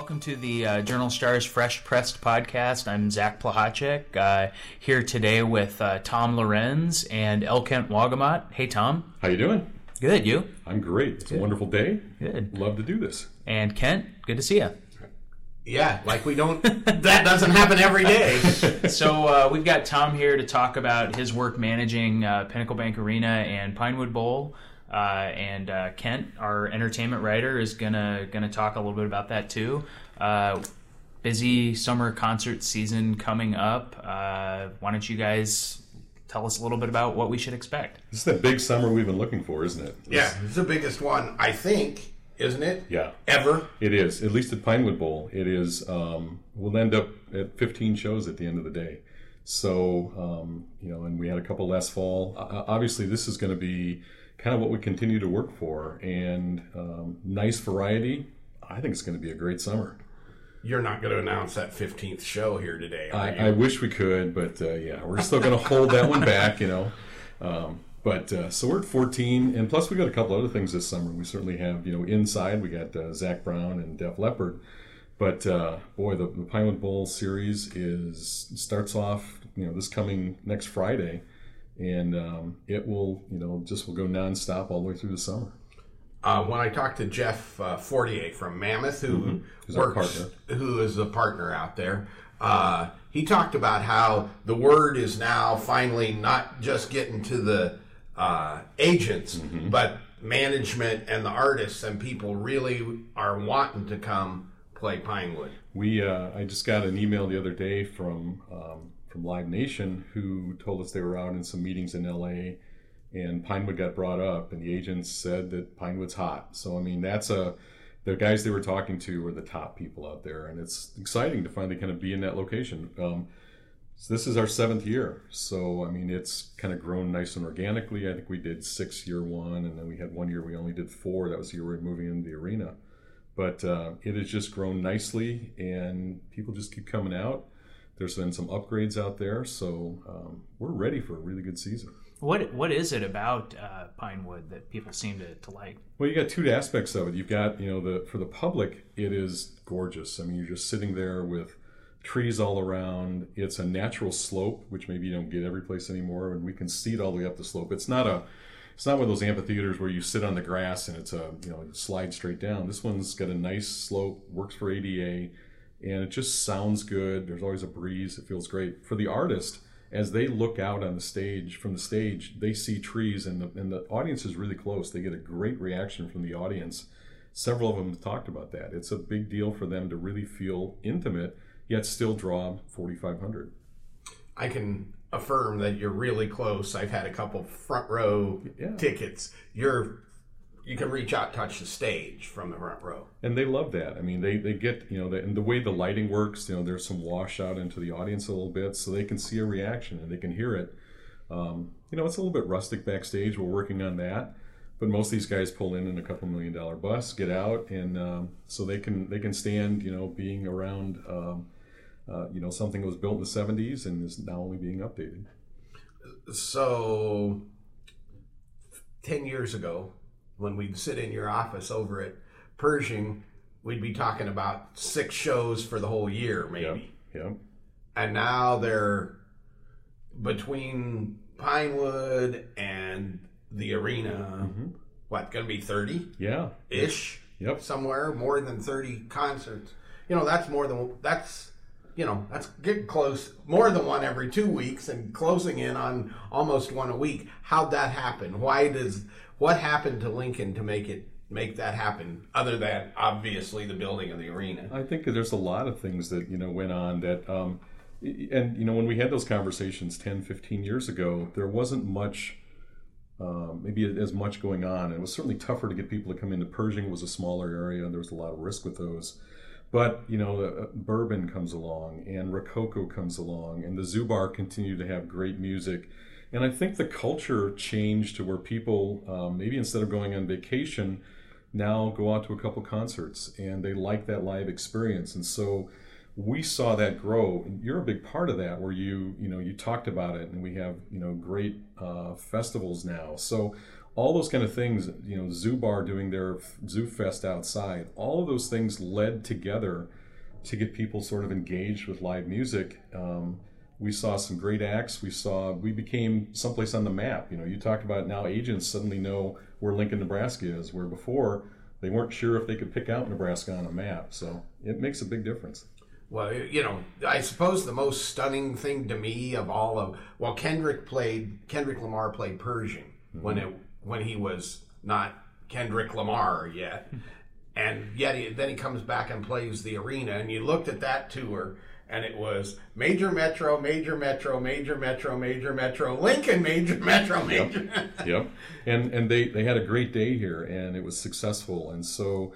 Welcome to the Journal Stars Fresh Pressed podcast. I'm Zach Plahacek, here today with Tom Lorenz and El Kent Wagamott. Hey, Tom. How you doing? Good, you? I'm great. It's a wonderful day. Good. Love to do this. And Kent, good to see you. Yeah, like we don't, that doesn't happen every day. So we've got Tom here to talk about his work managing Pinnacle Bank Arena and Pinewood Bowl. And Kent, our entertainment writer, is gonna talk a little bit about that too. Busy summer concert season coming up. Why don't you guys tell us a little bit about what we should expect? This is the big summer we've been looking for, isn't it? It's the biggest one, I think, isn't it? Yeah. Ever? It is. At least at Pinewood Bowl, it is. We'll end up at 15 shows at the end of the day. So and we had a couple last fall. Obviously, this is going to be kind of what we continue to work for, and nice variety. I think it's going to be a great summer. You're not going to announce that 15th show here today, are you? I wish we could, but we're still going to hold that one back, so we're at 14, and plus we got a couple other things this summer. We certainly have, inside we got Zach Brown and Def Leppard, but the Pinewood Bowl series starts off, this coming next Friday. And it will, will go nonstop all the way through the summer. When I talked to Jeff Fortier from Mammoth, who is a partner out there, he talked about how the word is now finally not just getting to the agents, but management and the artists, and people really are wanting to come play Pinewood. I just got an email the other day from Live Nation, who told us they were out in some meetings in LA, and Pinewood got brought up, and the agents said that Pinewood's hot. So the guys they were talking to were the top people out there, and it's exciting to finally kind of be in that location. So this is our 7th year, so it's kind of grown nice and organically. I think we did 6 year one, and then we had one year we only did 4. That was the year we were moving into the arena, but it has just grown nicely, and people just keep coming out. There's been some upgrades out there, so we're ready for a really good season. What is it about Pinewood that people seem to like? Well, you got two aspects of it. You've got, for the public, it is gorgeous. You're just sitting there with trees all around. It's a natural slope, which maybe you don't get every place anymore, and we can see it all the way up the slope. It's not one of those amphitheaters where you sit on the grass and it's a slide straight down. This one's got a nice slope, works for ADA. And it just sounds good. There's always a breeze. It feels great. For the artist, as they look out on the stage, from the stage, they see trees, and the audience is really close. They get a great reaction from the audience. Several of them talked about that. It's a big deal for them to really feel intimate, yet still draw 4,500. I can affirm that you're really close. I've had a couple front row tickets. You can reach out, touch the stage from the front row. And they love that. They get, and the way the lighting works, there's some washout into the audience a little bit, so they can see a reaction and they can hear it. It's a little bit rustic backstage. We're working on that. But most of these guys pull in a couple $1 million bus, get out, and so they can stand, being around, something that was built in the 70s and is now only being updated. So 10 years ago, when we'd sit in your office over at Pershing, we'd be talking about 6 shows for the whole year, maybe. Yep. And now they're between Pinewood and the arena, going to be 30? Ish? Yep. Somewhere, more than 30 concerts. That's getting close, more than one every 2 weeks and closing in on almost one a week. How'd that happen? What happened to Lincoln to make that happen, other than, obviously, the building of the arena? I think there's a lot of things that, went on that, when we had those conversations 10, 15 years ago, there wasn't much, maybe as much going on. It was certainly tougher to get people to come into Pershing. Was a smaller area, and there was a lot of risk with those. But, Bourbon comes along, and Rococo comes along, and the Zubar continue to have great music. And I think the culture changed to where people, maybe instead of going on vacation, now go out to a couple concerts, and they like that live experience. And so we saw that grow, and you're a big part of that, where you talked about it, and we have, great festivals now. So all those kind of things, you know, Zoo Bar doing their Zoo Fest outside, all of those things led together to get people sort of engaged with live music. We saw some great acts. We became someplace on the map. You know, you talked about now agents suddenly know where Lincoln, Nebraska is, where before they weren't sure if they could pick out Nebraska on a map. So it makes a big difference. Well, you know, I suppose the most stunning thing to me of all of, well, Kendrick Lamar played Pershing mm-hmm. when he was not Kendrick Lamar yet. And yet then he comes back and plays the arena. And you looked at that tour, and it was Major Metro, Major Metro, Major Metro, Major Metro, Lincoln, Major Metro, Major. Yep. Yep. And they had a great day here, and it was successful. And so,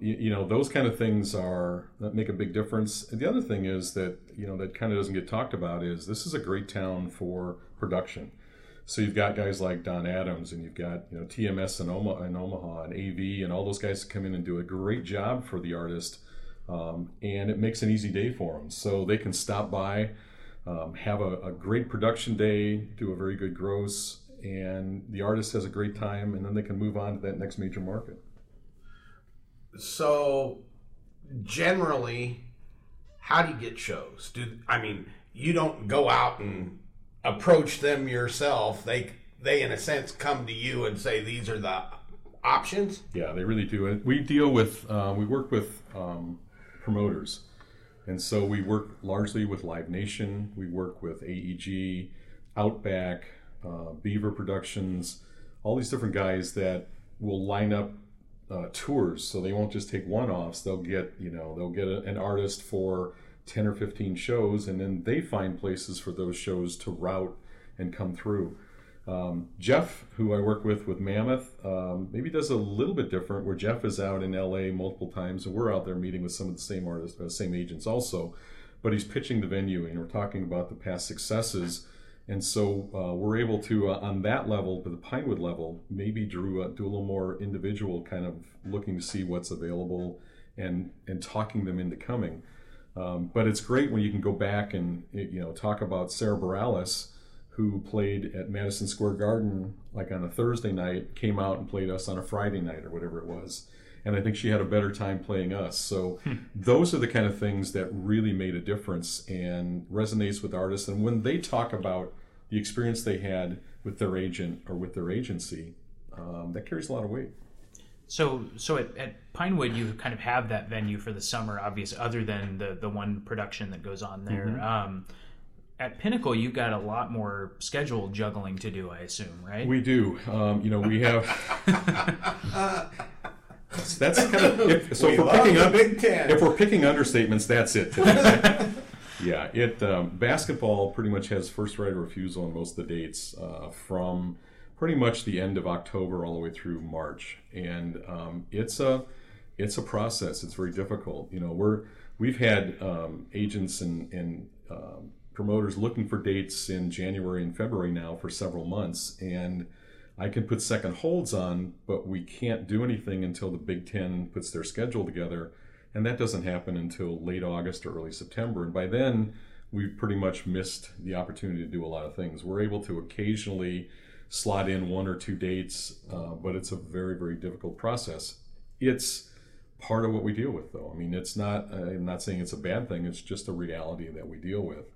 you know, those kind of things that make a big difference. And the other thing is that, you know, that kind of doesn't get talked about is this is a great town for production. So you've got guys like Don Adams, and you've got, you know, TMS in Omaha and AV and all those guys that come in and do a great job for the artist. And it makes an easy day for them. So they can stop by, have a great production day, do a very good gross, and the artist has a great time, and then they can move on to that next major market. So generally, how do you get shows? You don't go out and approach them yourself. They in a sense come to you and say, these are the options? Yeah, they really do. We deal with, we work with promoters. And so we work largely with Live Nation. We work with AEG, Outback, Beaver Productions, all these different guys that will line up tours. So they won't just take one-offs. They'll get an artist for 10 or 15 shows, and then they find places for those shows to route and come through. Jeff, who I work with Mammoth, maybe does a little bit different, where Jeff is out in LA multiple times, and we're out there meeting with some of the same artists, same agents also, but he's pitching the venue, and we're talking about the past successes. And so we're able to, on that level, to the Pinewood level, maybe do a little more individual kind of looking to see what's available and talking them into coming. But it's great when you can go back and, you know, talk about Sara Bareilles, who played at Madison Square Garden like on a Thursday night, came out and played us on a Friday night or whatever it was. And I think she had a better time playing us. So those are the kind of things that really made a difference and resonates with artists. And when they talk about the experience they had with their agent or with their agency, that carries a lot of weight. So at Pinewood, you kind of have that venue for the summer, obviously, other than the one production that goes on there. Mm-hmm. At Pinnacle, you've got a lot more schedule juggling to do, I assume, right? We do. You know, we have. That's kind of. If we're picking up Big Ten. If we're picking understatements, that's it. Yeah, it basketball pretty much has first right of refusal on most of the dates from pretty much the end of October all the way through March, and it's a process. It's very difficult. You know, we've had agents and promoters looking for dates in January and February now for several months, and I can put second holds on, but we can't do anything until the Big Ten puts their schedule together, and that doesn't happen until late August or early September, and by then we've pretty much missed the opportunity to do a lot of things. We're able to occasionally slot in one or two dates, but it's a very, very difficult process. It's part of what we deal with, though. I mean, it's not, I'm not saying it's a bad thing, it's just a reality that we deal with.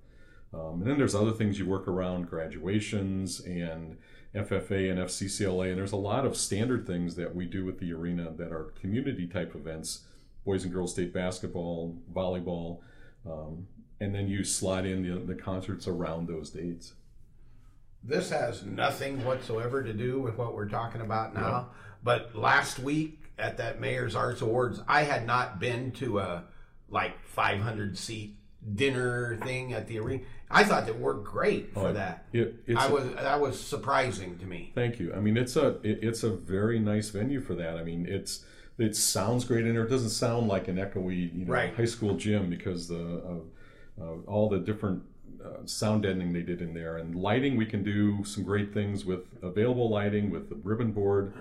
And then there's other things you work around, graduations and FFA and FCCLA, and there's a lot of standard things that we do with the arena that are community type events, boys and girls state basketball, volleyball, and then you slot in the concerts around those dates. This has nothing whatsoever to do with what we're talking about now, but last week at that Mayor's Arts Awards, I had not been to a 500 seat dinner thing at the arena. I thought that worked great for that. That was surprising to me. Thank you. I mean, it's a very nice venue for that. I mean, it sounds great in there. It doesn't sound like an echoey, you know, right, high school gym because all the different sound deadening they did in there, and lighting. We can do some great things with available lighting, with the ribbon board,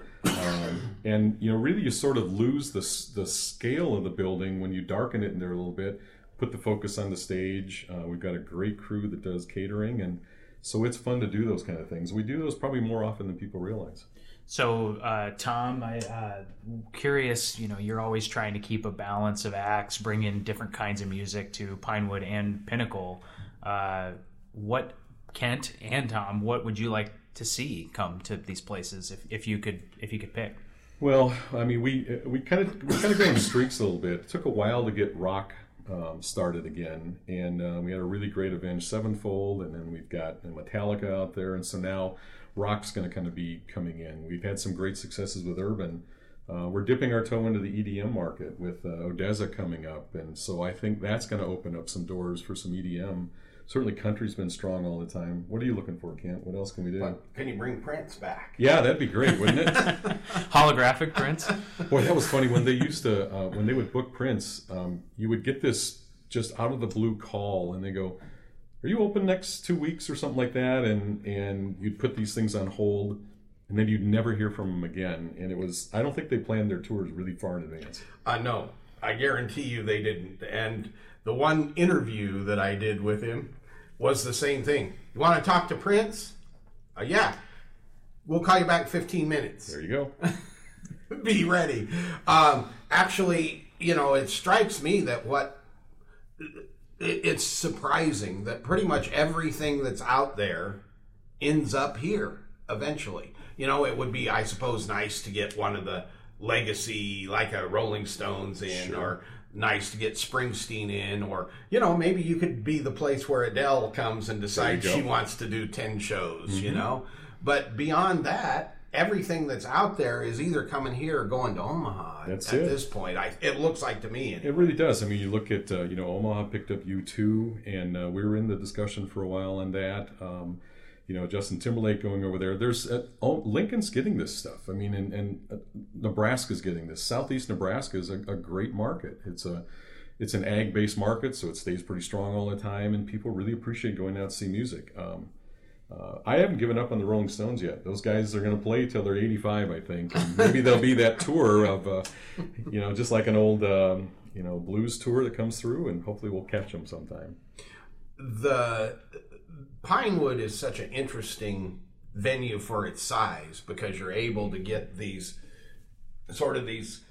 and you know, really, you sort of lose the scale of the building when you darken it in there a little bit. Put the focus on the stage. We've got a great crew that does catering, and so it's fun to do those kind of things. We do those probably more often than people realize. So, Tom, I'm curious, you know, you're always trying to keep a balance of acts, bring in different kinds of music to Pinewood and Pinnacle. What, Kent and Tom, what would you like to see come to these places if you could pick? Well, I mean, we kind of go in streaks a little bit. It took a while to get rock started again, and we had a really great Avenged Sevenfold, and then we've got Metallica out there, and so now rock's going to kind of be coming in. We've had some great successes with urban. We're dipping our toe into the EDM market with Odesza coming up, and so I think that's going to open up some doors for some EDM. Certainly country's been strong all the time. What are you looking for, Kent? What else can we do? But can you bring Prince back? Yeah, that'd be great, wouldn't it? Holographic Prince? Boy, that was funny. When they used to, when they would book Prince, you would get this just out of the blue call, and they go, are you open next 2 weeks or something like that? And you'd put these things on hold, and then you'd never hear from them again. And it was, I don't think they planned their tours really far in advance. No, I guarantee you they didn't. And the one interview that I did with him was the same thing. You want to talk to Prince? Yeah. We'll call you back in 15 minutes. There you go. Be ready. Actually, you know, it strikes me that it's surprising that pretty much everything that's out there ends up here eventually. You know, it would be, I suppose, nice to get one of the legacy, like a Rolling Stones in, sure, or nice to get Springsteen in, or, you know, maybe you could be the place where Adele comes and decides she wants to do 10 shows, mm-hmm, you know. But beyond that, everything that's out there is either coming here or going to Omaha. That's at it. This point. It looks like to me. Anyway. It really does. I mean, you look at, you know, Omaha picked up U2, and we were in the discussion for a while on that. You know, Justin Timberlake going over there. There's Lincoln's getting this stuff. I mean, and Nebraska's getting this. Southeast Nebraska is a great market. It's an ag-based market, so it stays pretty strong all the time, and people really appreciate going out to see music. I haven't given up on the Rolling Stones yet. Those guys are going to play till they're 85, I think. And maybe there'll be that tour of, you know, just like an old, you know, blues tour that comes through, and hopefully we'll catch them sometime. The Pinewood is such an interesting venue for its size, because you're able to get these sort of these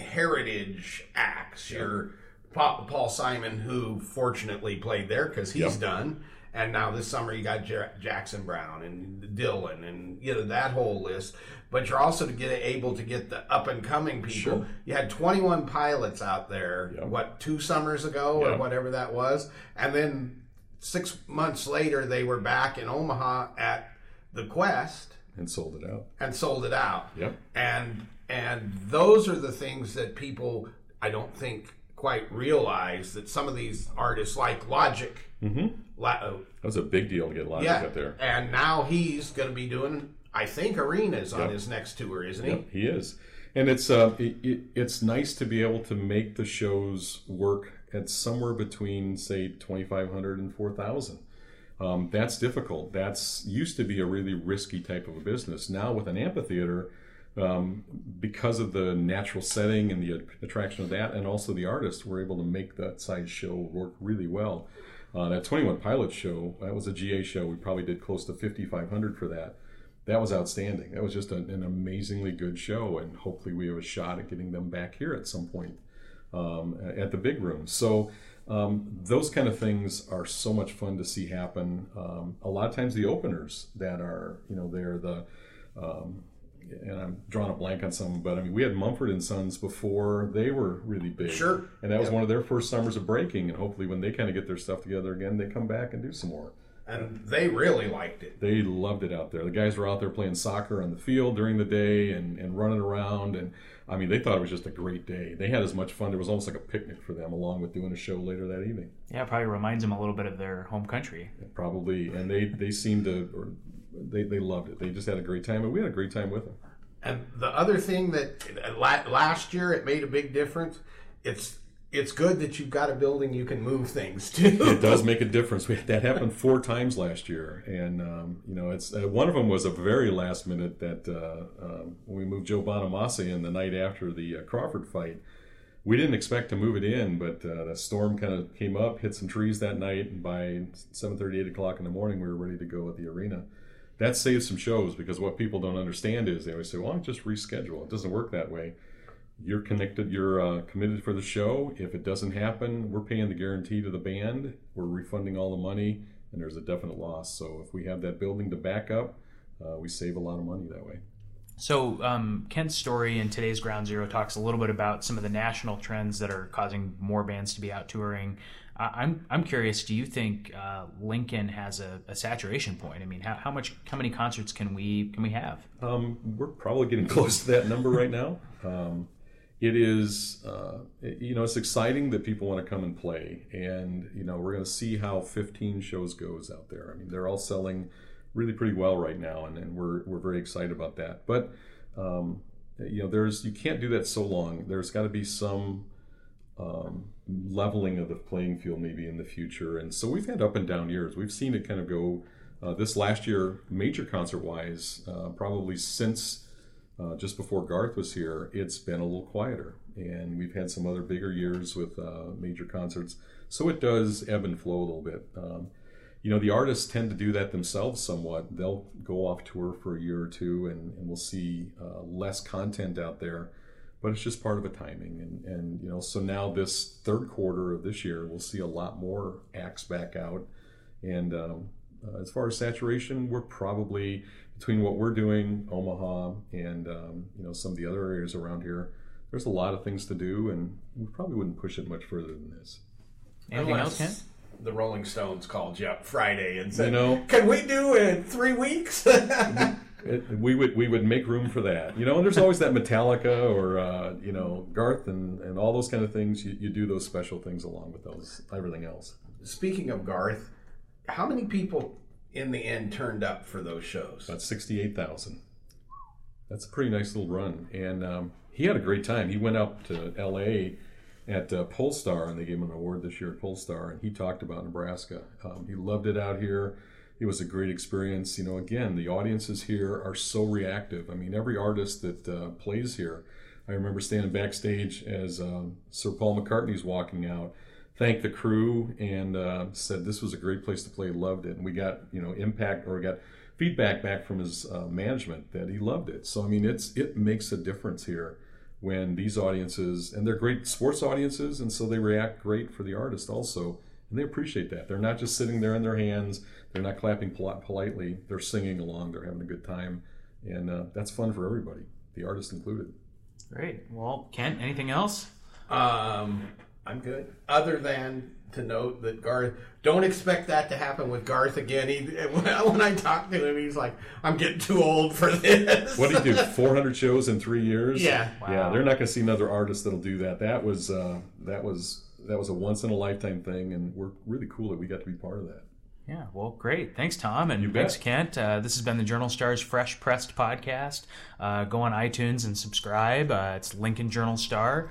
heritage acts. Yep. Your Paul Simon, who fortunately played there because he's done, and now this summer you got Jackson Brown and Dylan and, you know, that whole list. But you're also able to get the up and coming people. Sure. You had 21 Pilots out there, what, 2 summers ago, or whatever that was, and then 6 months later, they were back in Omaha at the Quest. And sold it out. Yep. And those are the things that people, I don't think, quite realize, that some of these artists, like Logic. Mm-hmm. That was a big deal to get Logic up there. And now he's going to be doing, I think, arenas on his next tour, isn't he? Yep, he is. And it's nice to be able to make the shows work at somewhere between, say, 2,500 and 4,000. That's difficult. That's used to be a really risky type of a business. Now with an amphitheater, because of the natural setting and the attraction of that, and also the artists, we're able to make that size show work really well. That 21 Pilots show, that was a GA show. We probably did close to 5,500 for that. That was outstanding. That was just an amazingly good show, and hopefully we have a shot at getting them back here at some point. At the big room. So those kind of things are so much fun to see happen. A lot of times the openers that are, you know, they're the, and I'm drawing a blank on some, but I mean, we had Mumford & Sons before they were really big. Sure. And that was one of their first summers of breaking, and hopefully when they kind of get their stuff together again, they come back and do some more. And they really liked it. They loved it out there. The guys were out there playing soccer on the field during the day and running around. And, I mean, they thought it was just a great day. They had as much fun. It was almost like a picnic for them, along with doing a show later that evening. Yeah, it probably reminds them a little bit of their home country. Yeah, probably. And they seemed to, or they loved it. They just had a great time, and we had a great time with them. And the other thing that last year it made a big difference, It's good that you've got a building you can move things to. It does make a difference. That happened 4 times last year, and you know, it's one of them was a very last minute that when we moved Joe Bonamassa in the night after the Crawford fight. We didn't expect to move it in, but the storm kind of came up, hit some trees that night, and by 7:30, 8 o'clock in the morning, we were ready to go at the arena. that saves some shows, because what people don't understand is they always say, well, I'll just reschedule. It doesn't work that way. You're connected, you're committed for the show. If it doesn't happen, we're paying the guarantee to the band, we're refunding all the money, and there's a definite loss. So if we have that building to back up, we save a lot of money that way. So Kent's story in today's Ground Zero talks a little bit about some of the national trends that are causing more bands to be out touring. I'm curious, do you think Lincoln has a saturation point? I mean, how many concerts can we have? We're probably getting close to that number right now. It is, you know, it's exciting that people want to come and play, and you know, we're going to see how 15 shows goes out there. I mean, they're all selling really pretty well right now, and we're very excited about that. But you know, you can't do that so long. There's got to be some leveling of the playing field maybe in the future. And so we've had up and down years. We've seen it kind of go. This last year, major concert wise, probably since just before Garth was here, it's been a little quieter. And we've had some other bigger years with major concerts. So it does ebb and flow a little bit. You know, the artists tend to do that themselves somewhat. They'll go off tour for a year or two, and we'll see less content out there, but it's just part of a timing. And you know, so now this third quarter of this year, we'll see a lot more acts back out. And as far as saturation, we're probably, between what we're doing, Omaha, and you know, some of the other areas around here, there's a lot of things to do, and we probably wouldn't push it much further than this. Anything else, Ken? The Rolling Stones called you up Friday and said, you know, can we do it in 3 weeks? we would make room for that. You know, and there's always that Metallica or, you know, Garth and all those kind of things. You do those special things along with those, everything else. Speaking of Garth, how many people in the end turned up for those shows? About 68,000. That's a pretty nice little run. And he had a great time. He went up to L.A., at Pollstar, and they gave him an award this year at Pollstar, and he talked about Nebraska. He loved it out here. It was a great experience. You know, again, the audiences here are so reactive. I mean, every artist that plays here, I remember standing backstage as Sir Paul McCartney's walking out, thanked the crew, and said this was a great place to play, loved it. And we got, you know, feedback back from his management that he loved it. So, I mean, it makes a difference here when these audiences, and they're great sports audiences, and so they react great for the artist also, and they appreciate that. They're not just sitting there in their hands, they're not clapping politely, they're singing along, they're having a good time, and that's fun for everybody, the artist included. Great. Well, Kent, anything else? I'm good. Other than to note that Garth, don't expect that to happen with Garth again. When I talked to him, he's like, I'm getting too old for this. What did he do, 400 shows in 3 years? Yeah. Wow. Yeah, they're not going to see another artist that'll do that. That was a once-in-a-lifetime thing, and we're really cool that we got to be part of that. Yeah, well, great. Thanks, Tom, and thanks, Kent. This has been the Journal Star's Fresh Pressed Podcast. Go on iTunes and subscribe. It's Lincoln Journal Star.